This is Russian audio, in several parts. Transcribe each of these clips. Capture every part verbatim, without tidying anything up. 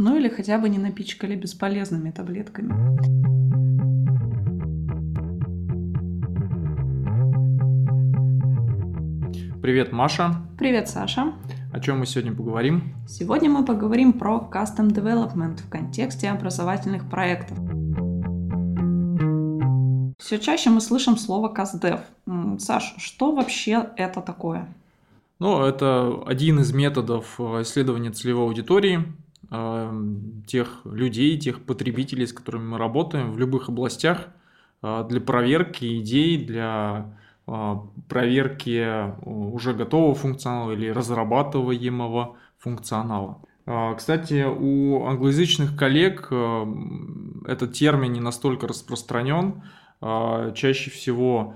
Ну или хотя бы не напичкали бесполезными таблетками. Привет, Маша. Привет, Саша. О чем мы сегодня поговорим? Сегодня мы поговорим про Custom Development в контексте образовательных проектов. Все чаще мы слышим слово «каздев». Саш, что вообще это такое? Ну, это один из методов исследования целевой аудитории, тех людей, тех потребителей, с которыми мы работаем в любых областях, для проверки идей, для проверки уже готового функционала или разрабатываемого функционала. Кстати, у англоязычных коллег этот термин не настолько распространен. Чаще всего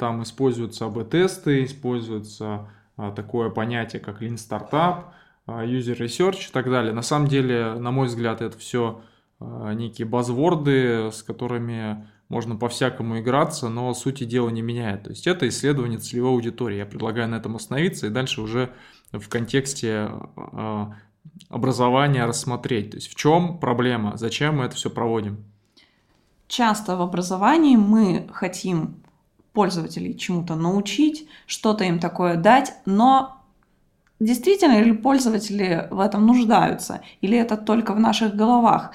там используются АБ-тесты, используется такое понятие, как лин-стартап, user research и так далее. На самом деле, на мой взгляд, это все некие базворды, с которыми можно по-всякому играться, но сути дела не меняет. То есть это исследование целевой аудитории. Я предлагаю на этом остановиться и дальше уже в контексте образования рассмотреть. То есть в чем проблема, зачем мы это все проводим. Часто в образовании мы хотим пользователей чему-то научить, что-то им такое дать, но действительно ли пользователи в этом нуждаются, или это только в наших головах?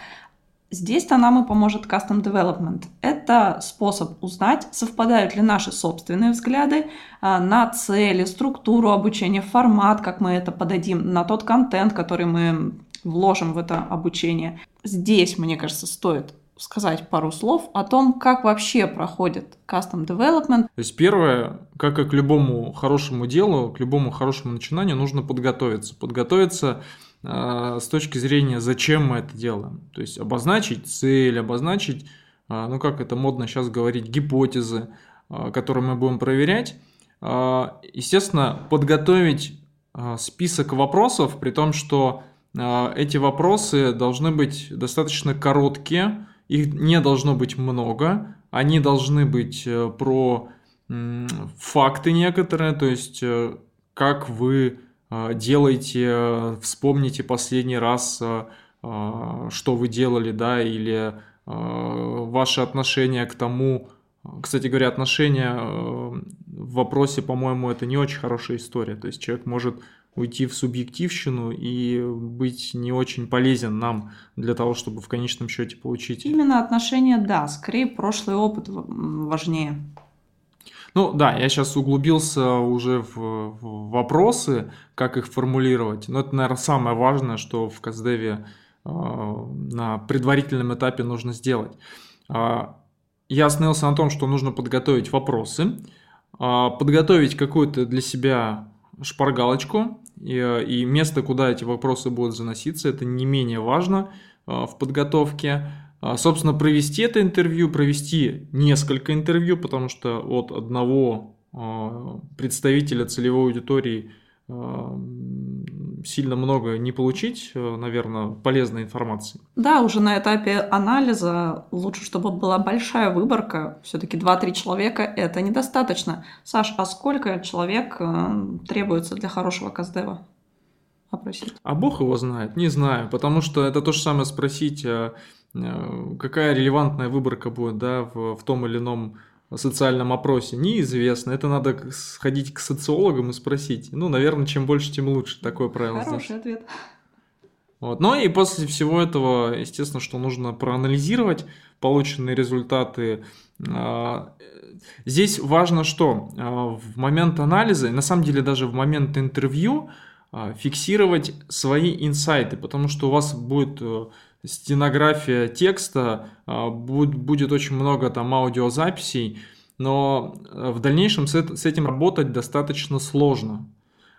Здесь-то нам и поможет Custom Development. Это способ узнать, совпадают ли наши собственные взгляды на цели, структуру обучения, формат, как мы это подадим, на тот контент, который мы вложим в это обучение. Здесь, мне кажется, стоит сказать пару слов о том, как вообще проходит Custom Development. То есть первое, как и к любому хорошему делу, к любому хорошему начинанию нужно подготовиться. Подготовиться э, с точки зрения, зачем мы это делаем. То есть обозначить цель, обозначить, э, ну как это модно сейчас говорить, гипотезы, э, которые мы будем проверять. Э, естественно, подготовить э, список вопросов, при том, что э, эти вопросы должны быть достаточно короткие, их не должно быть много, они должны быть про факты некоторые, то есть как вы делаете, вспомните последний раз, что вы делали, да, или ваши отношения к тому, кстати говоря, отношения в вопросе, по-моему, это не очень хорошая история, то есть человек может уйти в субъективщину и быть не очень полезен нам для того, чтобы в конечном счете получить. Именно отношения, да, скорее прошлый опыт важнее. Ну да, я сейчас углубился уже в, в вопросы, как их формулировать, но это, наверное, самое важное, что в Каздеве э, на предварительном этапе нужно сделать. Э, я остановился на том, что нужно подготовить вопросы, э, подготовить какую-то для себя шпаргалочку и, и место, куда эти вопросы будут заноситься, это не менее важно э, в подготовке. А, собственно, провести это интервью, провести несколько интервью, потому что от одного э, представителя целевой аудитории э, сильно много не получить, э, наверное, полезной информации. Да, уже на этапе анализа лучше, чтобы была большая выборка, все-таки два-три человека – это недостаточно. Саш, а сколько человек э, требуется для хорошего каздева опросить? А бог его знает, не знаю, потому что это то же самое спросить, э, э, какая релевантная выборка будет, да, в, в том или ином социальном опросе, неизвестно. Это надо сходить к социологам и спросить. Ну, наверное, чем больше, тем лучше. Такое правило. Хороший значит. Ответ. Вот. Ну и после всего этого, естественно, что нужно проанализировать полученные результаты. Здесь важно, что в момент анализа, на самом деле даже в момент интервью, фиксировать свои инсайты, потому что у вас будет стенография текста, будет очень много там аудиозаписей, но в дальнейшем с этим работать достаточно сложно,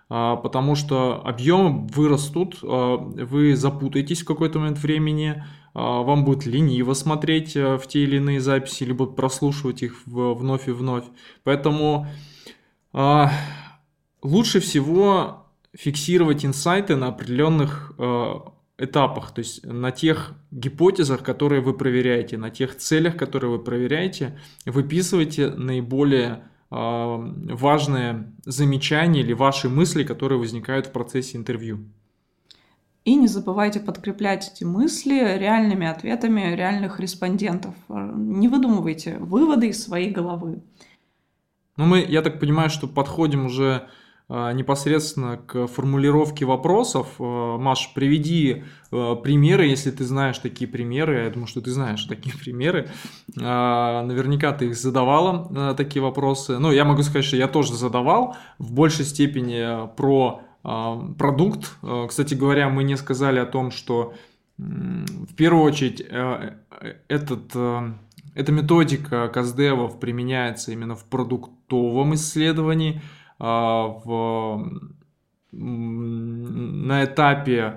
потому что объемы вырастут, вы запутаетесь в какой-то момент времени, вам будет лениво смотреть в те или иные записи, либо прослушивать их вновь и вновь. Поэтому лучше всего фиксировать инсайты на определенных э, этапах, то есть на тех гипотезах, которые вы проверяете, на тех целях, которые вы проверяете, выписывайте наиболее э, важные замечания или ваши мысли, которые возникают в процессе интервью. И не забывайте подкреплять эти мысли реальными ответами реальных респондентов. Не выдумывайте выводы из своей головы. Ну, мы, я так понимаю, что подходим уже э, непосредственно к формулировке вопросов. Э, Маш, приведи э, примеры, если ты знаешь такие примеры. Я думаю, что ты знаешь такие примеры. Э, наверняка ты их задавала, э, такие вопросы. Ну, я могу сказать, что я тоже задавал в большей степени про э, продукт. Э, кстати говоря, мы не сказали о том, что э, в первую очередь э, э, этот... Э, Эта методика каздевов применяется именно в продуктовом исследовании, в, на этапе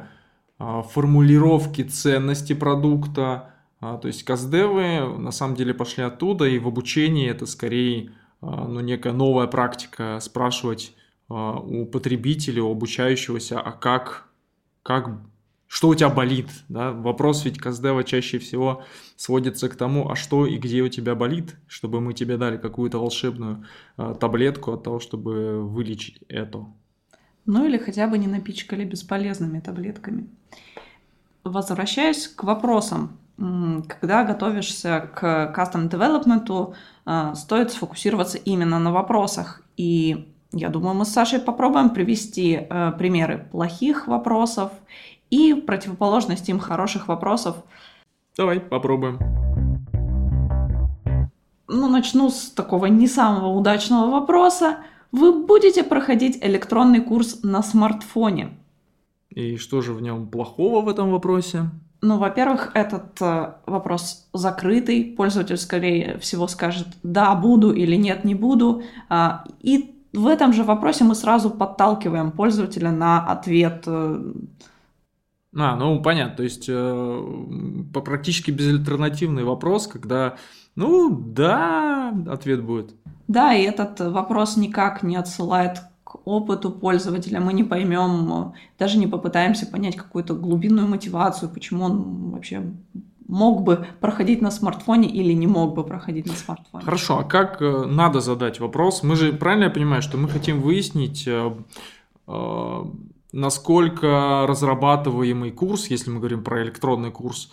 формулировки ценности продукта. То есть каздевы на самом деле пошли оттуда, и в обучении это скорее ну, некая новая практика спрашивать у потребителя, у обучающегося, а как, как что у тебя болит? Да? Вопрос ведь каздева чаще всего сводится к тому, а что и где у тебя болит, чтобы мы тебе дали какую-то волшебную э, таблетку от того, чтобы вылечить это. Ну или хотя бы не напичкали бесполезными таблетками. Возвращаясь к вопросам. Когда готовишься к Custom Development, э, стоит сфокусироваться именно на вопросах. И я думаю, мы с Сашей попробуем привести э, примеры плохих вопросов и противоположность им хороших вопросов. Давай, попробуем. Ну, начну с такого не самого удачного вопроса. Вы будете проходить электронный курс на смартфоне? И что же в нем плохого в этом вопросе? Ну, во-первых, этот э, вопрос закрытый. Пользователь, скорее всего, скажет «да, буду» или «нет, не буду». А, и в этом же вопросе мы сразу подталкиваем пользователя на ответ э, А, ну понятно, то есть э, практически безальтернативный вопрос, когда, ну да, ответ будет. Да, и этот вопрос никак не отсылает к опыту пользователя, мы не поймем, даже не попытаемся понять какую-то глубинную мотивацию, почему он вообще мог бы проходить на смартфоне или не мог бы проходить на смартфоне. Хорошо, а как надо задать вопрос? Мы же, правильно я понимаю, что мы хотим выяснить... Э, э, насколько разрабатываемый курс, если мы говорим про электронный курс,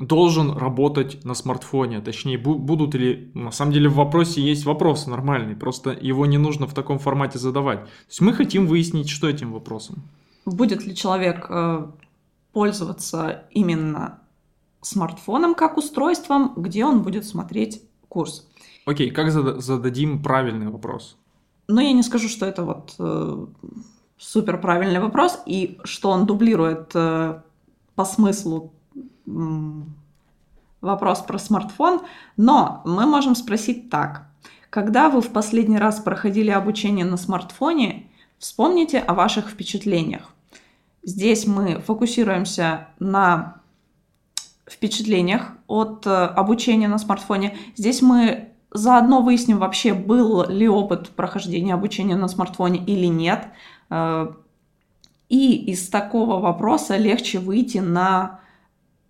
должен работать на смартфоне? Точнее, будут ли... На самом деле в вопросе есть вопрос нормальный, просто его не нужно в таком формате задавать. То есть мы хотим выяснить, что этим вопросом. Будет ли человек пользоваться именно смартфоном как устройством, где он будет смотреть курс? Окей, как зададим правильный вопрос? Ну, я не скажу, что это вот... Супер правильный вопрос, и что он дублирует э, по смыслу э, вопрос про смартфон, но мы можем спросить так. Когда вы в последний раз проходили обучение на смартфоне, вспомните о ваших впечатлениях. Здесь мы фокусируемся на впечатлениях от э, обучения на смартфоне. Здесь мы заодно выясним вообще, был ли опыт прохождения обучения на смартфоне или нет. И из такого вопроса легче выйти на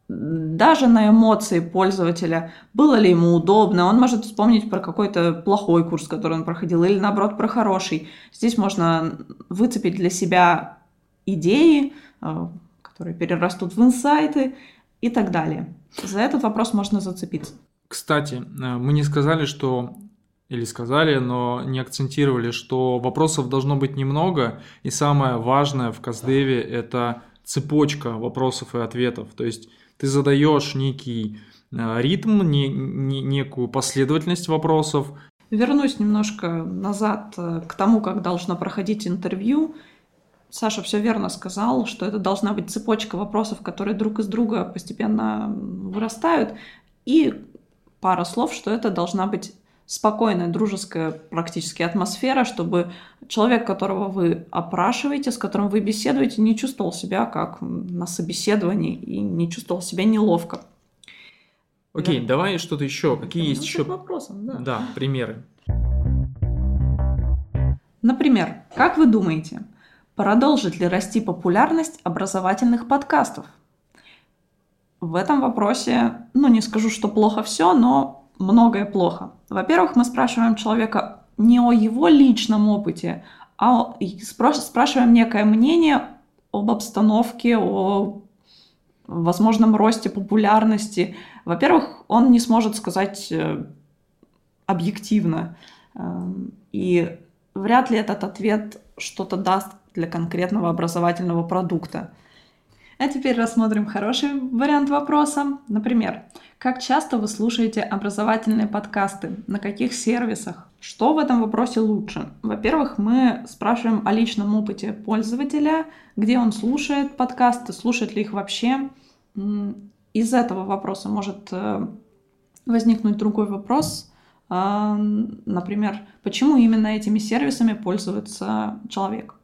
даже на эмоции пользователя. Было ли ему удобно? Он может вспомнить про какой-то плохой курс, который он проходил, или наоборот про хороший. Здесь можно выцепить для себя идеи, которые перерастут в инсайты и так далее. За этот вопрос можно зацепиться. Кстати, мы не сказали, что... или сказали, но не акцентировали, что вопросов должно быть немного, и самое важное в каздеве – это цепочка вопросов и ответов. То есть ты задаешь некий ритм, не, не, некую последовательность вопросов. Вернусь немножко назад к тому, как должно проходить интервью. Саша все верно сказал, что это должна быть цепочка вопросов, которые друг из друга постепенно вырастают, и пара слов, что это должна быть спокойная, дружеская практически атмосфера, чтобы человек, которого вы опрашиваете, с которым вы беседуете, не чувствовал себя как на собеседовании и не чувствовал себя неловко. Окей, да. Давай что-то еще. Какие Это есть еще вопросом, да. Да, примеры? Например, как вы думаете, продолжит ли расти популярность образовательных подкастов? В этом вопросе, ну не скажу, что плохо все, но многое плохо. Во-первых, мы спрашиваем человека не о его личном опыте, а спрашиваем некое мнение об обстановке, о возможном росте популярности. Во-первых, он не сможет сказать объективно. И вряд ли этот ответ что-то даст для конкретного образовательного продукта. А теперь рассмотрим хороший вариант вопроса. Например, как часто вы слушаете образовательные подкасты? На каких сервисах? Что в этом вопросе лучше? Во-первых, мы спрашиваем о личном опыте пользователя, где он слушает подкасты, слушает ли их вообще. Из этого вопроса может возникнуть другой вопрос. Например, почему именно этими сервисами пользуется человек?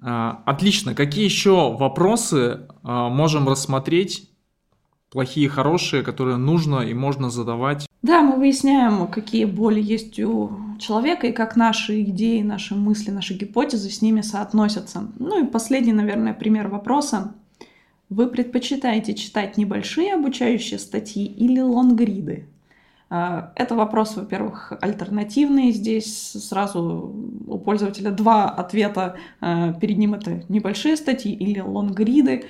Отлично. Какие еще вопросы можем рассмотреть? Плохие, хорошие, которые нужно и можно задавать? Да, мы выясняем, какие боли есть у человека и как наши идеи, наши мысли, наши гипотезы с ними соотносятся. Ну и последний, наверное, пример вопроса. Вы предпочитаете читать небольшие обучающие статьи или лонгриды? Это вопрос, во-первых, альтернативный. Здесь сразу у пользователя два ответа. Перед ним это небольшие статьи или лонгриды.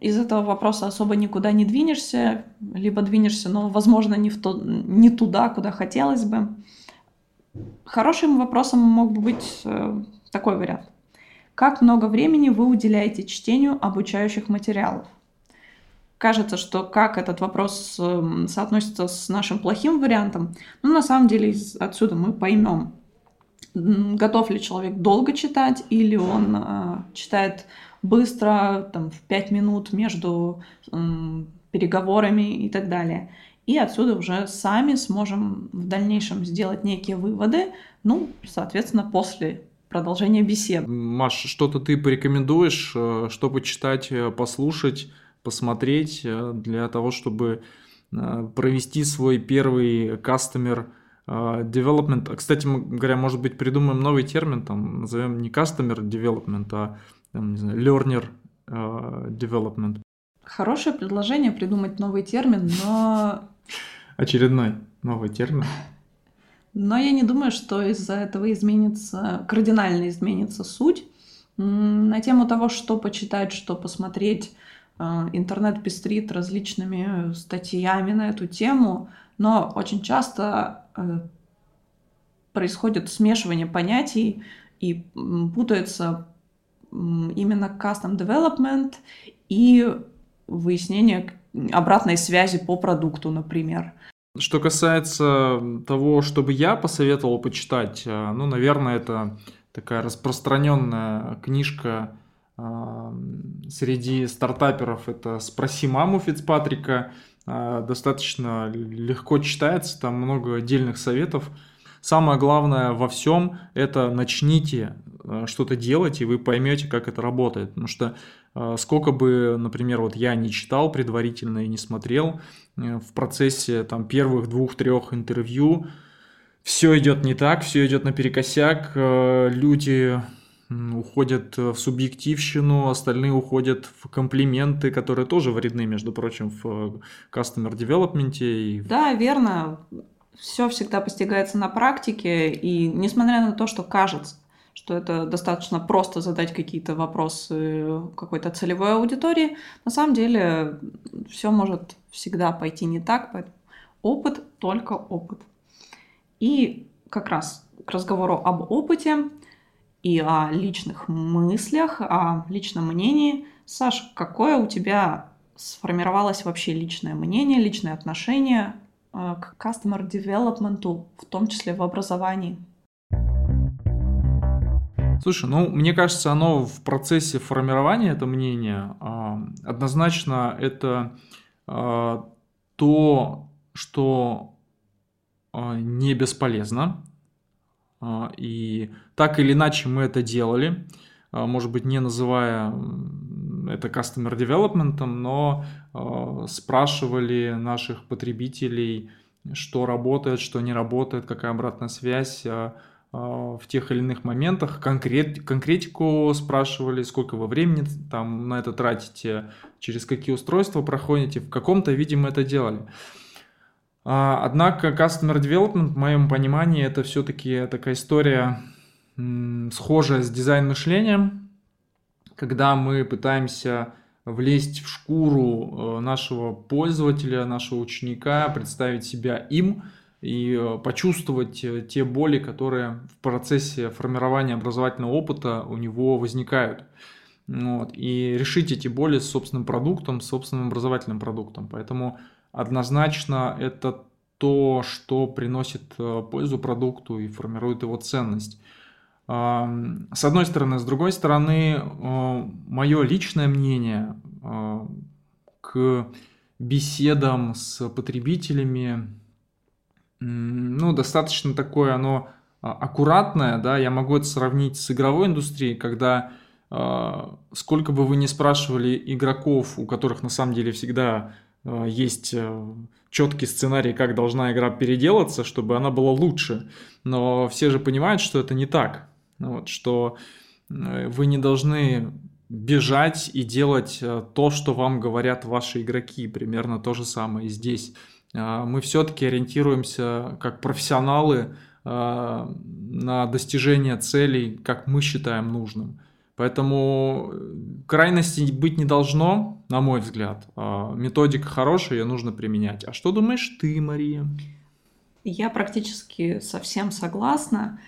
Из этого вопроса особо никуда не двинешься. Либо двинешься, но, возможно, не, в то, не туда, куда хотелось бы. Хорошим вопросом мог бы быть такой вариант. Как много времени вы уделяете чтению обучающих материалов? Кажется, что как этот вопрос соотносится с нашим плохим вариантом, но на самом деле отсюда мы поймем, готов ли человек долго читать, или он э, читает быстро, там, в пять минут между э, переговорами и так далее. И отсюда уже сами сможем в дальнейшем сделать некие выводы, ну, соответственно, после продолжения беседы. Маш, что-то ты порекомендуешь, чтобы читать, послушать, посмотреть для того, чтобы провести свой первый Customer Development. Кстати говоря, может быть, придумаем новый термин, там, назовем не Customer Development, а там, не знаю, Learner Development. Хорошее предложение придумать новый термин, но... Очередной новый термин. Но я не думаю, что из-за этого изменится, кардинально изменится суть. На тему того, что почитать, что посмотреть, интернет пестрит различными статьями на эту тему, но очень часто происходит смешивание понятий и путается именно custom development и выяснение обратной связи по продукту, например. Что касается того, чтобы я посоветовал почитать, ну, наверное, это такая распространенная книжка среди стартаперов, это «Спроси маму» Фицпатрика, достаточно легко читается, там много отдельных советов. Самое главное во всем – это начните что-то делать, и вы поймете, как это работает. Потому что сколько бы, например, вот я не читал предварительно и не смотрел, в процессе там, первых двух-трех интервью все идет не так, все идет наперекосяк, люди... уходят в субъективщину, остальные уходят в комплименты, которые тоже вредны, между прочим, в customer development. И... Да, верно. Все всегда постигается на практике, и несмотря на то, что кажется, что это достаточно просто задать какие-то вопросы какой-то целевой аудитории, на самом деле все может всегда пойти не так, поэтому опыт, только опыт. И как раз к разговору об опыте и о личных мыслях, о личном мнении. Саш, какое у тебя сформировалось вообще личное мнение, личное отношение к customer development, в том числе в образовании? Слушай, ну, мне кажется, оно в процессе формирования, это мнение, однозначно это то, что не бесполезно. И так или иначе мы это делали, может быть, не называя это customer development, но спрашивали наших потребителей, что работает, что не работает, какая обратная связь в тех или иных моментах. Конкрет, конкретику спрашивали, сколько вы времени там на это тратите, через какие устройства проходите, в каком-то виде мы это делали. Однако Customer Development, в моем понимании, это все-таки такая история, схожая с дизайн-мышлением, когда мы пытаемся влезть в шкуру нашего пользователя, нашего ученика, представить себя им и почувствовать те боли, которые в процессе формирования образовательного опыта у него возникают. Вот. И решить эти боли с собственным продуктом, с собственным образовательным продуктом. Поэтому однозначно это то, что приносит пользу продукту и формирует его ценность. С одной стороны, с другой стороны, мое личное мнение к беседам с потребителями, ну, достаточно такое, оно аккуратное, да, я могу это сравнить с игровой индустрией, когда сколько бы вы ни спрашивали игроков, у которых на самом деле всегда есть четкий сценарий, как должна игра переделаться, чтобы она была лучше, но все же понимают, что это не так. Вот, что вы не должны бежать и делать то, что вам говорят ваши игроки. Примерно то же самое и здесь. Мы все-таки ориентируемся как профессионалы на достижение целей, как мы считаем нужным. Поэтому крайностей быть не должно, на мой взгляд. Методика хорошая, ее нужно применять. А что думаешь ты, Мария? Я практически совсем согласна.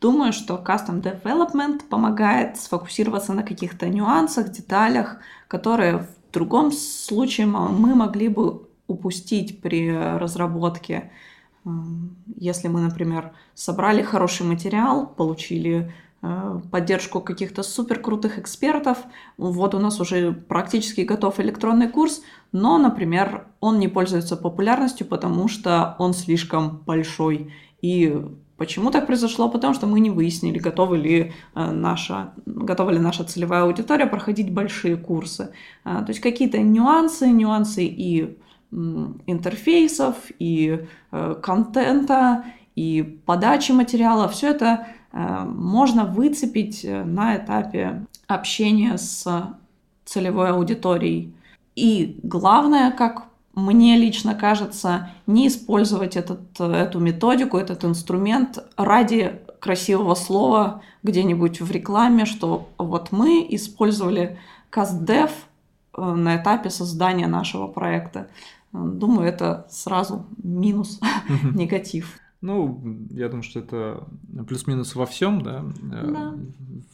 Думаю, что Custom Development помогает сфокусироваться на каких-то нюансах, деталях, которые в другом случае мы могли бы упустить при разработке. Если мы, например, собрали хороший материал, получили поддержку каких-то суперкрутых экспертов. Вот у нас уже практически готов электронный курс, но, например, он не пользуется популярностью, потому что он слишком большой. И почему так произошло? Потому что мы не выяснили, готова ли наша, готова ли наша целевая аудитория проходить большие курсы. То есть какие-то нюансы, нюансы и интерфейсов, и контента, и подачи материала. Все это можно выцепить на этапе общения с целевой аудиторией. И главное, как мне лично кажется, не использовать этот, эту методику, этот инструмент ради красивого слова где-нибудь в рекламе, что вот мы использовали CastDev на этапе создания нашего проекта. Думаю, это сразу минус, негатив. Ну, я думаю, что это плюс-минус во всем, да? Да.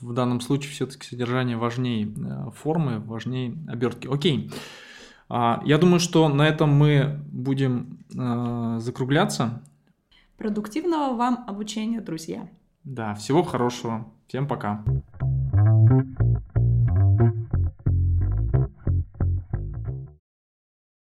В данном случае все-таки содержание важнее формы, важнее обертки. Окей. Я думаю, что на этом мы будем закругляться. Продуктивного вам обучения, друзья. Да, всего хорошего. Всем пока.